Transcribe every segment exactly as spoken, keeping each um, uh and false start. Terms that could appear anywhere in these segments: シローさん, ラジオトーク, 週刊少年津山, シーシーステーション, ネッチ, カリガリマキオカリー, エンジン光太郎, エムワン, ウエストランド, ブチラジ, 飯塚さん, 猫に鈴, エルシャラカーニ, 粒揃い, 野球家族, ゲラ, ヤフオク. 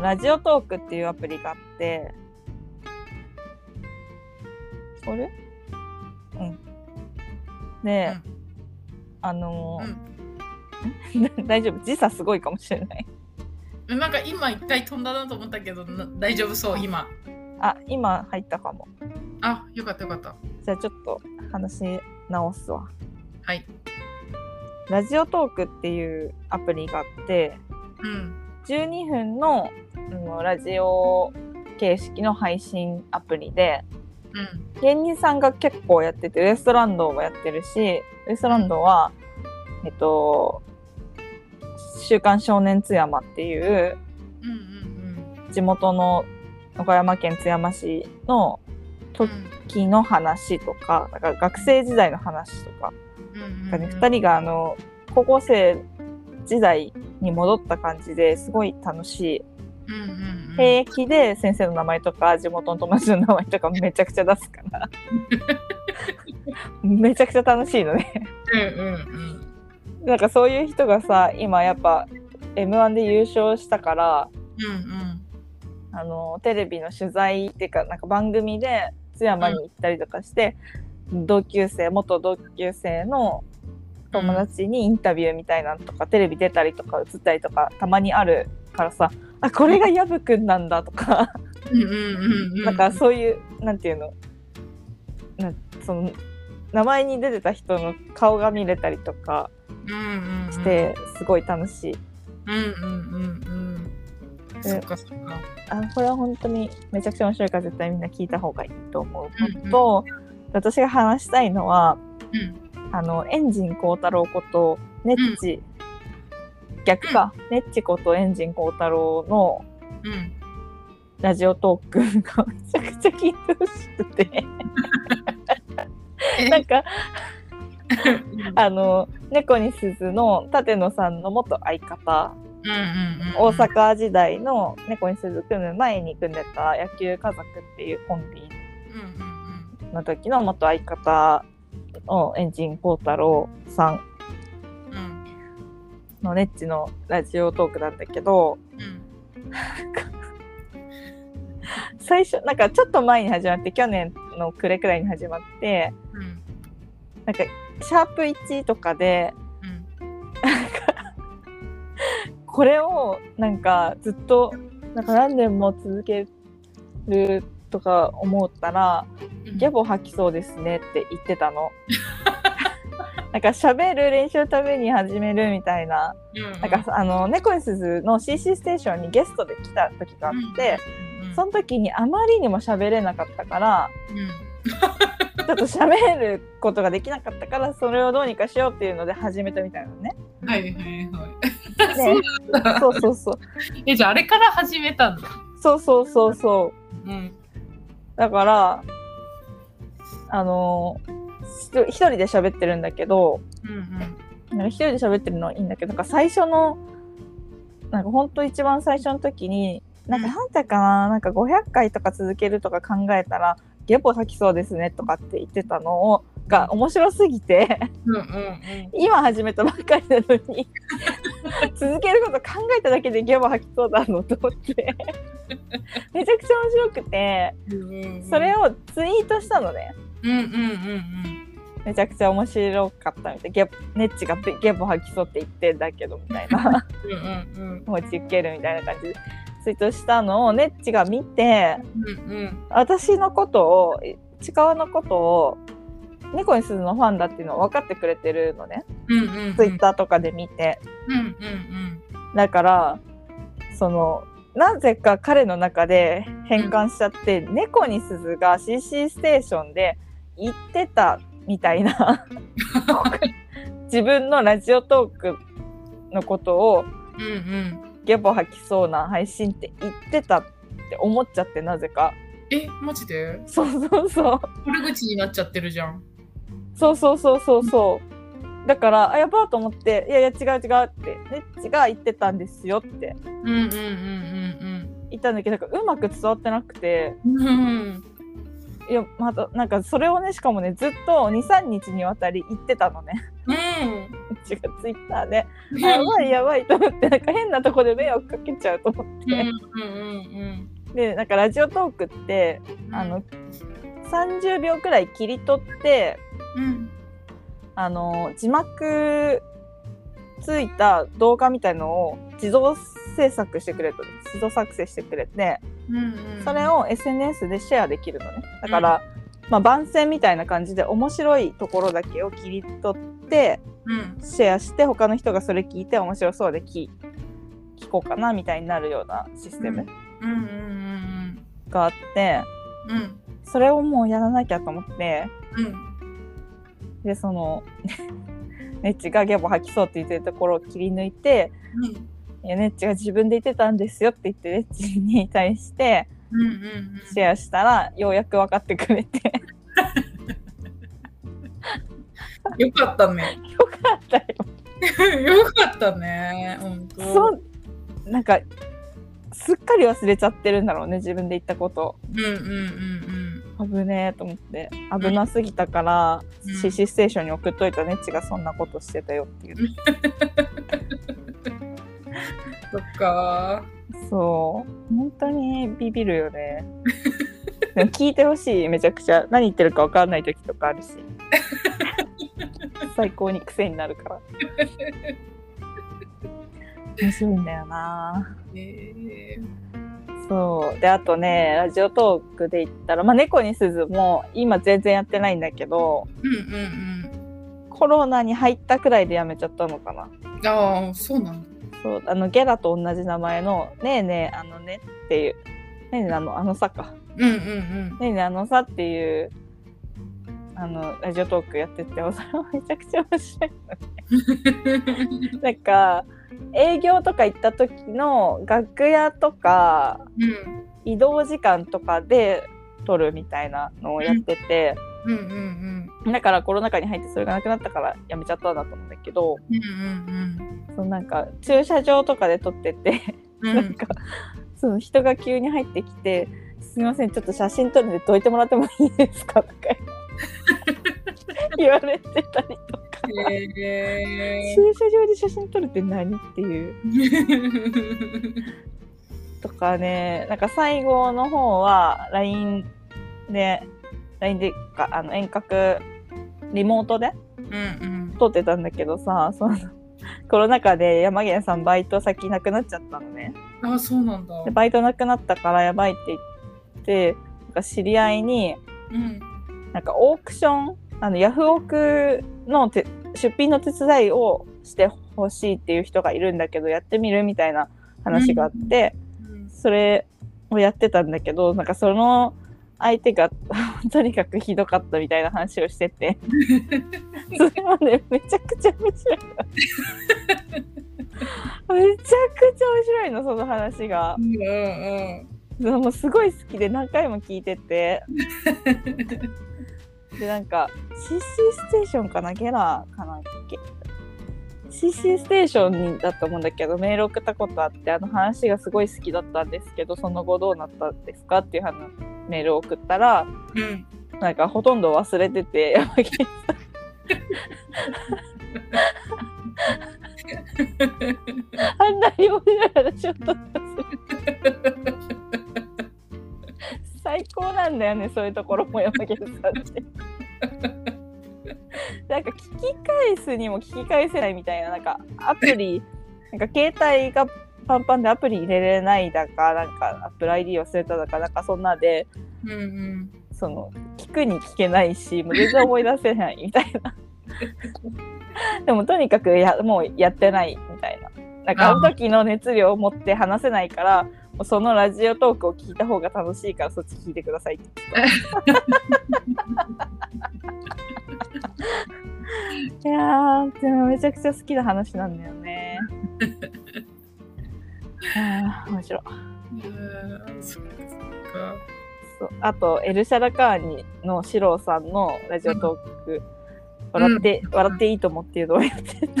のラジオトークっていうアプリがあって、あれ？うん。で、うん、あのーうん、大丈夫？時差すごいかもしれない。なんか今一回飛んだなと思ったけど大丈夫そう今。あ、今入ったかも。あ、よかったよかった。じゃあちょっと話直すわ。はい。ラジオトークっていうアプリがあって、うん、じゅうにふんの、うん、ラジオ形式の配信アプリで、うん、芸人さんが結構やっててウエストランドもやってるし、ウエストランドは、うん、えっと週刊少年津山っていう、うんうんうん、地元の岡山県津山市の時の話とか、だから学生時代の話とか、なんかね、ふたりがあの高校生時代に戻った感じですごい楽しい、うんうんうん、平気で先生の名前とか地元の友達の名前とかめちゃくちゃ出すからめちゃくちゃ楽しいのねうんうん、うん、なんかそういう人がさ今やっぱ エムワン で優勝したから、うんうん、あのテレビの取材っていうか、 なんか番組で津山に行ったりとかして、うん同級生元同級生の友達にインタビューみたいなのとか、うん、テレビ出たりとか映ったりとかたまにあるからさ、あこれがヤブくんなんだとかなんかそういうなんていうの、なその名前に出てた人の顔が見れたりとかして、うんうんうん、すごい楽しい、うんうんうんうん、そっかそっか、あこれは本当にめちゃくちゃ面白いから絶対みんな聞いた方がいいと思うのと、うんうん、私が話したいのは、うん、あのエンジン光太郎ことネッチ、うん、逆か、うん、ネッチことエンジン光太郎のラジオトークがめちゃくちゃ聞いてほしくてなんかあの猫に鈴の舘野さんの元相方、うんうんうん、大阪時代の猫に鈴組む前に組んでた野球家族っていうコンビ、うんうんの時の元相方のエンジン光太郎さんのネッチのラジオトークなんだけど、うん、最初なんかちょっと前に始まって去年の暮れくらいに始まって、うん、なんかシャープいちとかで、うん、なんかこれをなんかずっとなんか何年も続けるとか思ったらギャボ吐きそうですねって言ってたのなんか喋る練習のために始めるみたいな、うん、なんかあの猫に鈴の シーシー ステーションにゲストで来た時があって、うん、その時にあまりにも喋れなかったから、うん、ちょっと喋ることができなかったからそれをどうにかしようっていうので始めたみたいなのね、はいはいはいそうそうそうえ、じゃああれから始めたんだ。そうそうそうそう、うん、だからあのー、一人で喋ってるんだけど、うんうん、一人で喋ってるのはいいんだけど、なんか最初のなんか本当一番最初の時になんかなんだかな、なんかごひゃっかいとか続けるとか考えたらゲボ吐きそうですねとかって言ってたのをが面白すぎてうんうん、うん、今始めたばっかりなのに続けること考えただけでゲボ吐きそうだのと思ってめちゃくちゃ面白くて、うんうんうん、それをツイートしたのね。うんうんうんうん、めちゃくちゃ面白かったみたいな、ネッチがゲボ吐きそうって言ってんだけどみたいなうんうん、うん、もうちっけるみたいな感じでツイートしたのをネッチが見て、うんうん、私のことをちかわのことを猫に鈴のファンだっていうのを分かってくれてるのね、うんうんうん、ツイッターとかで見て、うんうんうん、だからそのなぜか彼の中で変換しちゃって、うん、猫に鈴が シーシー ステーションで言ってたみたいな自分のラジオトークのことを、うんうん、ゲボ吐きそうな配信って言ってたって思っちゃって、なぜかえ、マジで？そうそうそう、悪口になっちゃってるじゃん。そうそうそうそうそうだからあやばと思って、いやいや違う違うってネッチが言ってたんですよってうんうんうんうんうん言ったんだけど、なんかうまく伝わってなくて、うんうんいやまたなんかそれをね、しかもねずっとに、みっかにわたり言ってたのね、うんちがツイッターでやばいやばいと思って、なんか変なとこで迷惑かけちゃうと思って、うんうんうん、でなんかラジオトークって、うん、あのさんじゅうびょうくらい切り取って、うん、あの字幕ついた動画みたいのを自動制作してくれと、自動作成してくれて、うんうん、それを エスエヌエス でシェアできるのね。だから、うんまあ、番宣みたいな感じで面白いところだけを切り取って、うん、シェアして他の人がそれ聞いて面白そうで 聞, 聞こうかなみたいになるようなシステムがあって、うん、それをもうやらなきゃと思って、うん、でそのネッチがゲボ吐きそうって言ってるところを切り抜いて、うんいやネッチが自分で言ってたんですよって言ってネッチに対してシェアしたらようやく分かってくれてよかったねよかったよよかったね本当そうなんかすっかり忘れちゃってるんだろうね自分で言ったことうんうんうんうん危ねえと思って危なすぎたから、うん、シーシー ステーションに送っといたネッチがそんなことしてたよっていうそっかそう本当にビビるよねでも聞いてほしいめちゃくちゃ何言ってるか分かんない時とかあるし最高に癖になるから面白いんだよな、えー、そうであとねラジオトークで言ったら、まあ、猫に鈴も今全然やってないんだけど、うんうんうん、コロナに入ったくらいでやめちゃったのかなああそうなんだそうあのゲラと同じ名前のねえねえあのねっていうねえねえあのあのさか、うんうんうん、ねえねえあのさっていうあのラジオトークやっててもそれもめちゃくちゃ面白いのねなんか営業とか行った時の楽屋とか、うん、移動時間とかで撮るみたいなのをやってて、うんうんうんうん、だからコロナ禍に入ってそれがなくなったからやめちゃったんだと思うんだけど、うんうんうんそのなんか駐車場とかで撮っててなんか、うん、その人が急に入ってきてすみませんちょっと写真撮るんでどいてもらってもいいですかとか言われてたりとか、えー、駐車場で写真撮るって何っていうとかねなんか最後の方は ライン で ライン でかあの遠隔リモートで撮ってたんだけどさ、うんうん、そのコロナ禍で山源さんバイト先なくなっちゃったのね。ああそうなんだ。でバイトなくなったからやばいって言ってなんか知り合いに、うん、なんかオークションあのヤフオクのて出品の手伝いをしてほしいっていう人がいるんだけどやってみるみたいな話があって、うん、それをやってたんだけどなんかその相手がとにかくひどかったみたいな話をしててそれまでめちゃくちゃ面白いめちゃくちゃ面白いのその話が、うんうん、もうすごい好きで何回も聞いててでなんか シーシー ステーションかなゲラかなっけ シーシー ステーションだと思うんだけどメール送ったことあってあの話がすごい好きだったんですけどその後どうなったんですかっていう話メールを送ったら、うん、なんかほとんど忘れてて山木さんあんなに面白い話を撮った最高なんだよねそういうところも山木さんってなんか聞き返すにも聞き返せないみたいななんかアプリなんか携帯がパンパンでアプリ入れれないだかなんかアプリ アイディー 忘れただかなんかそんなで、うんうん、その聞くに聞けないしもう全然思い出せないみたいなでもとにかくやもうやってないみたいななんかあの時の熱量を持って話せないからもうそのラジオトークを聞いた方が楽しいからそっち聞いてくださいって言っていやーでもめちゃくちゃ好きな話なんだよねあ面白い。そっかそうあとエルシャラカーニのシローさんのラジオトーク、うん、笑って、うん、笑っていいと思っていうのをやってても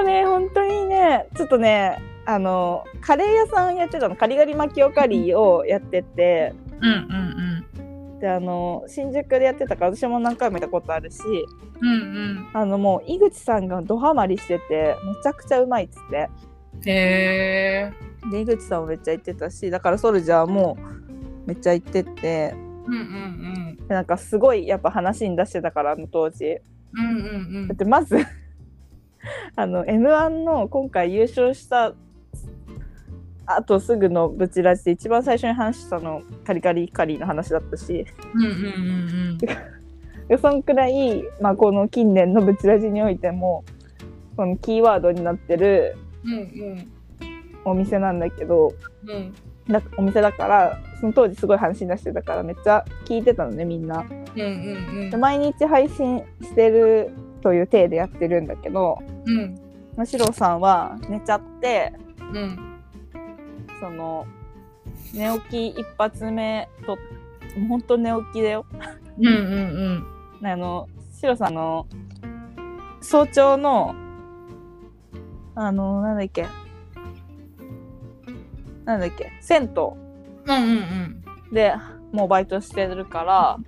うね本当にねちょっとねあのカレー屋さんやってたのカリガリマキオカリーをやってて、うんうんうん、であの新宿でやってたから私も何回も見たことあるし、うんうん、あのもう井口さんがドハマりしててめちゃくちゃうまいっつってへーで井口さんもめっちゃ言ってたしだからソルジャーもめっちゃ言ってって、うんうんうん、なんかすごいやっぱ話に出してたからあの当時、うんうんうん、だってまずあの エムワン の今回優勝したあとすぐのブチラジで一番最初に話したのカリカリカリの話だったし、うんうんうんうん、そんくらい、まあ、この近年のブチラジにおいてもこのキーワードになってるお店なんだけど、うんうん、だお店だからその当時すごい話に出してたからめっちゃ聞いてたのねみんな、うんうんうん、で毎日配信してるという体でやってるんだけど、うん、ましろさんは寝ちゃって、うんその寝起き一発目と本当寝起きだようんうんうんあのシロさんの早朝のあのなんだっけなんだっけ銭湯、うんうんうん、でもうバイトしてるから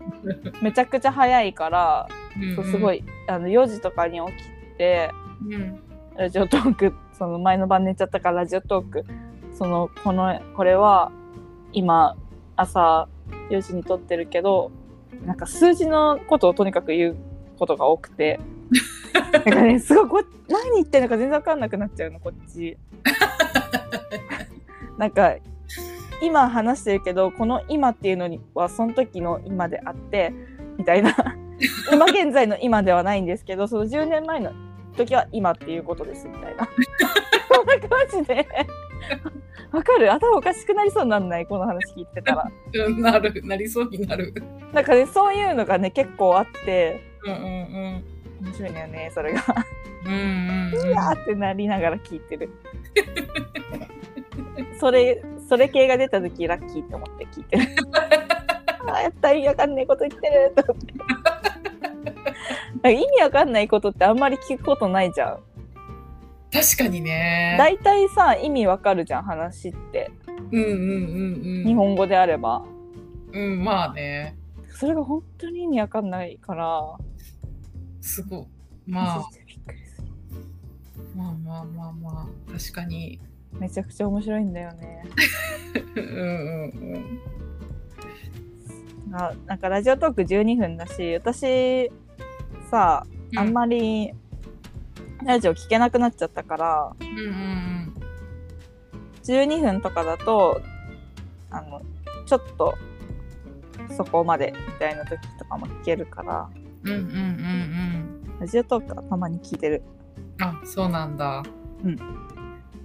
めちゃくちゃ早いからそうすごいあのよじとかに起きて、うん、ラジオトークその前の晩寝ちゃったからラジオトークその このこれは今朝よじに撮ってるけどなんか数字のことをとにかく言うことが多くてなんかねすごいこ何言ってるのか全然分かんなくなっちゃうのこっちなんか今話してるけどこの今っていうのにはその時の今であってみたいな今現在の今ではないんですけどそのじゅうねんまえの時は今っていうことですみたいなそんな感じでわかる頭おかしくなりそうになんないこの話聞いてたらなるなりそうになるなんかねそういうのがね結構あって、うんうんうん、面白いんだよねそれがうんうん、うん、いやーってなりながら聞いてるそれそれ系が出た時ラッキーって思って聞いてるあーやった意味わかんないこと言ってると思って意味わかんないことってあんまり聞くことないじゃん確かにねだいたいさ意味わかるじゃん話ってうんうんうんうん日本語であればうんまあねそれが本当に意味わかんないからすごいまあびっくりするまあまあまあまあ確かにめちゃくちゃ面白いんだよねうんうんうんな、なんかラジオトークじゅうにふんだし私さあんまり、うんラジオ聞けなくなっちゃったから、うんうん、じゅうにふんとかだとあのちょっとそこまでみたいな時とかも聞けるから、うんうんうんうん、ラジオトークはたまに聞いてるあ、そうなんだうん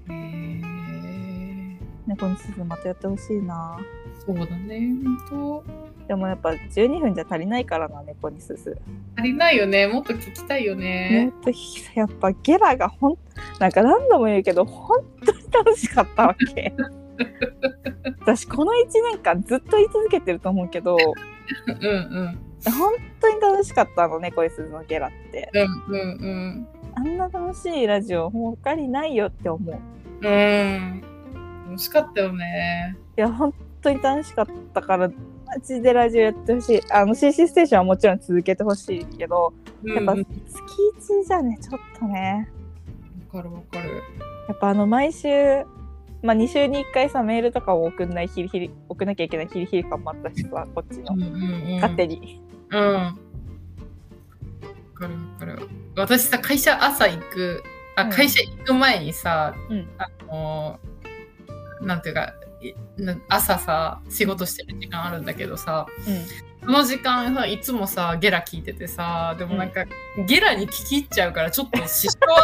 へー猫にすずまたやってほしいなそうだね、ほんとでもやっぱじゅうにふんじゃ足りないからな猫にすず足りないよねもっと聞きたいよねもっとやっぱゲラがほんなんか何度も言うけど本当に楽しかったわけ私このいちねんかんずっと言い続けてると思うけどうん、うん、本当に楽しかったの猫にすずのゲラって、うんうんうん、あんな楽しいラジオ他にないよって思ううん楽しかったよねいや本当に楽しかったからマジでラジオやってほしいあの シーシー ステーションはもちろん続けてほしいけど、うん、やっぱ月いちじゃねちょっとねわかるわかるやっぱあの毎週、まあ、に週にいっかいさメールとかを送んないヒリヒリ送んなきゃいけないヒリヒリ感もあったしさこっちの、うんうんうん、勝手にうんわかるわかる私さ会社朝行くあ、うん、会社行く前にさ、うん、あのなんていうか朝さ仕事してる時間あるんだけどさ、うん、その時間さいつもさゲラ聞いててさでもなんか、うん、ゲラに聞き入っちゃうからちょっと失笑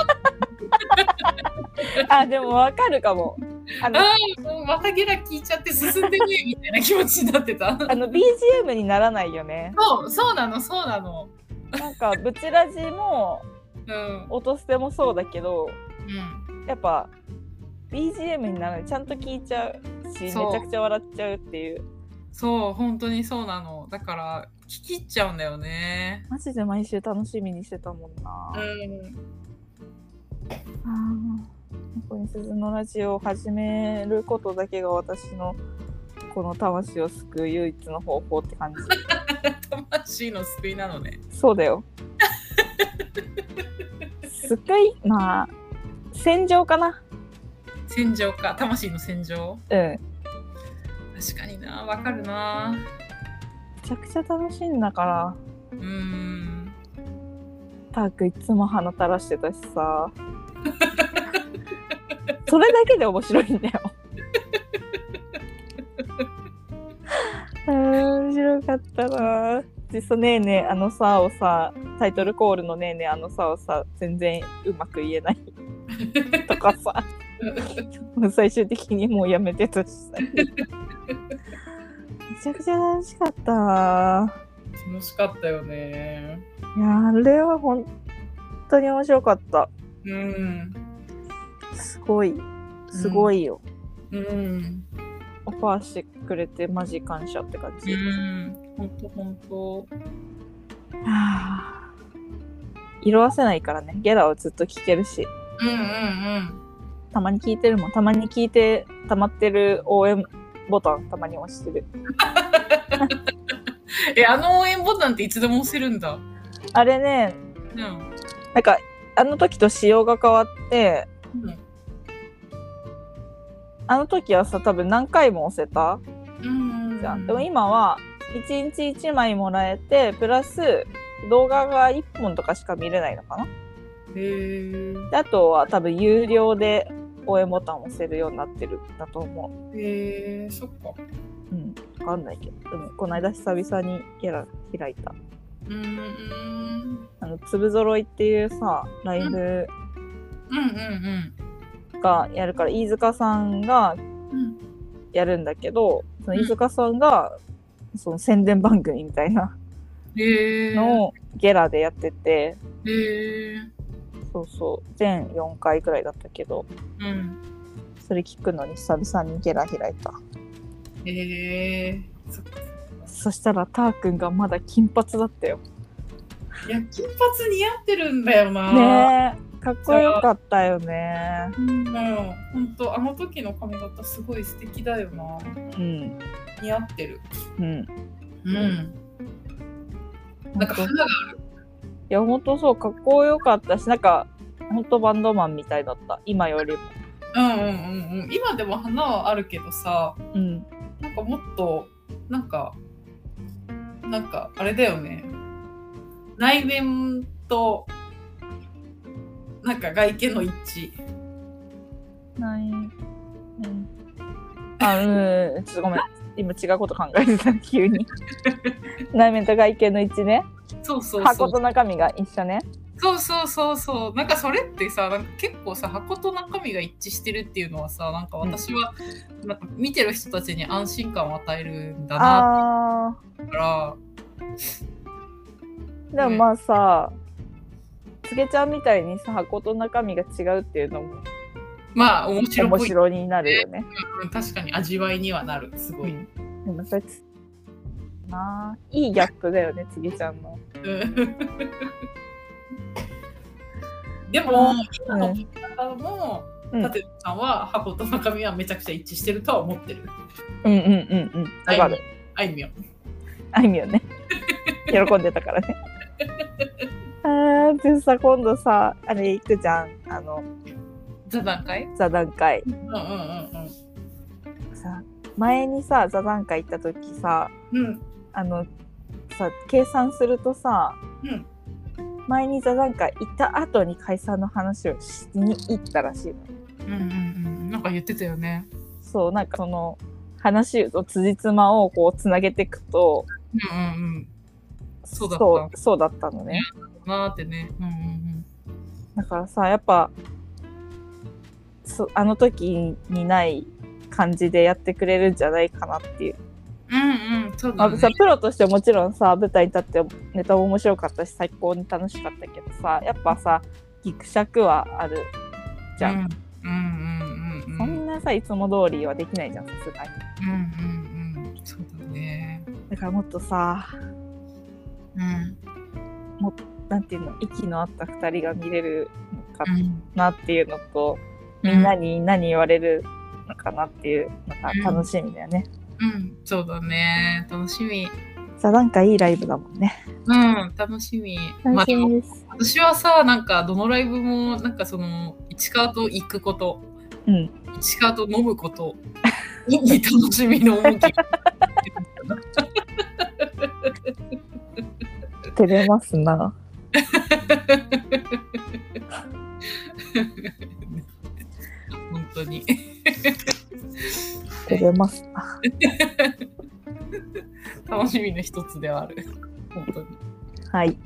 あでもわかるかもあのあまたゲラ聞いちゃって進んでねみたいな気持ちになってたあの ビージーエム にならないよねそうそうなのそうなのなんかブチラジも音捨てもそうだけど、うん、やっぱビージーエム になるちゃんと聞いちゃうしめちゃくちゃ笑っちゃうっていうそう本当にそうなのだから聞き入っちゃうんだよねマジで毎週楽しみにしてたもんなうん猫にすずのラジオを始めることだけが私のこの魂を救う唯一の方法って感じしいの救いなのね。そうだよ。救い、まあ戦場かな。戦場か、魂の戦場。うん、確かにな、わかるな。めちゃくちゃ楽しいんだから。うーん、タークいつも鼻垂らしてたしさ。それだけで面白いんだよ。面白かったな。実際ねえねえあのさをさ、タイトルコールのねえねえあのさをさ、全然うまく言えないとかさ。最終的にもうやめてたしさ。めちゃくちゃ楽しかったな。楽しかったよね。いや、あれは本当に面白かった。うん。すごい、すごいよ。うん。うん、オファーしてくれてマジ感謝って感じ。うん。本当本当。はあ。色褪せないからね。ゲラをずっと聞けるし。うんうんうん。たまに聞いてるもん。たまに聞いて溜まってる応援ボタンたまに押してる。え、あの応援ボタンっていつでも押せるんだ。あれね、うん、なんかあの時と仕様が変わって、うん、あの時はさ多分何回も押せた、うん、じゃん。でも今はいちにちいちまいもらえてプラス動画がいっぽんとかしか見れないのかな。へー。であとは多分有料で応援ボタンを押せるようになってるんだと思う。へえー、そっか。うん、分かんないけど、でもこの間久々にゲラ開いた。うーん。あの粒揃いっていうさライブがやるから、飯塚さんがやるんだけど、その飯塚さんがその宣伝番組みたいなのをゲラでやってて。へえー。そうそう、全よんかいくらいだったけど、うん、それ聞くのに久々にゲラ開いた。へえー、そっか。そしたらたーくんがまだ金髪だったよ。いや、金髪似合ってるんだよな。ねえ、かっこよかったよね。うん、もうほんとあの時の髪型すごい素敵だよな。うん、似合ってる。うんうん。なんか花がある。いや本当そう、かっこよかったし、なんか本当バンドマンみたいだった、今よりも。うんうんうんうん。今でも花はあるけどさ、うん、なんかもっとなんかなんかあれだよね、内面となんか外見の一致。内面、うん、あうんちょっとごめん、今違うこと考えてた急に。内面と外見の一致ね。そうそうそう、箱と中身が一緒ね。そうそうそうそう、なんかそれってさ、なんか結構さ箱と中身が一致してるっていうのはさ、なんか私は、うん、なんか見てる人たちに安心感を与えるんだなって思うから。でもまあさ、つげ、ね、ちゃんみたいにさ箱と中身が違うっていうのもまあ面白い、面白になるよね、うん。確かに味わいにはなる、すごい。うん、でもそれな、いいギャップだよね、つぎちゃんの。でも、今の方も、たてるさんは箱と中身はめちゃくちゃ一致してるとは思ってる。うんうんうんうん。わかる。あいみょん。あいみょんね。喜んでたからね。ああ、でさ、今度さ、あれ行くじゃん。あの、座談会？座談会。うんうんうんうん。さ、前にさ、座談会行った時さ、うん。あのさ計算するとさ、うん、前に座談会行った後に解散の話をしに行ったらしいの。うんうんうん。なんか言ってたよね。そう、なんかその話とつじつまをこうつなげていくと、うんうんうん。そうだった。そう、そうだったのね。なーってね。うんうんうん。だからさ、やっぱそあの時にない感じでやってくれるんじゃないかなっていう。うんうん、そうだね。さ、プロとしてもちろんさ舞台に立ってネタも面白かったし最高に楽しかったけどさ、やっぱさギクシャクはあるじゃん。うんうんうんうん。そんなさいつも通りはできないじゃん、さすがに。うんうんうん。そうだね。だからもっとさ、うん、もなんていうの、息の合った二人が見れるのかなっていうのと、うん、みんなに何言われるのかなっていうのが楽しみだよね。うんうんうん、そうだね、楽しみ。さ、なんかいいライブだもんね。うん、楽しみ。楽しみです。まあ、私はさ、なんかどのライブもなんかその市川と行くこと、うん、市川と飲むことに楽しみの向き。照れますな。本当に照れますな。楽しみの一つではある。本当に。はい。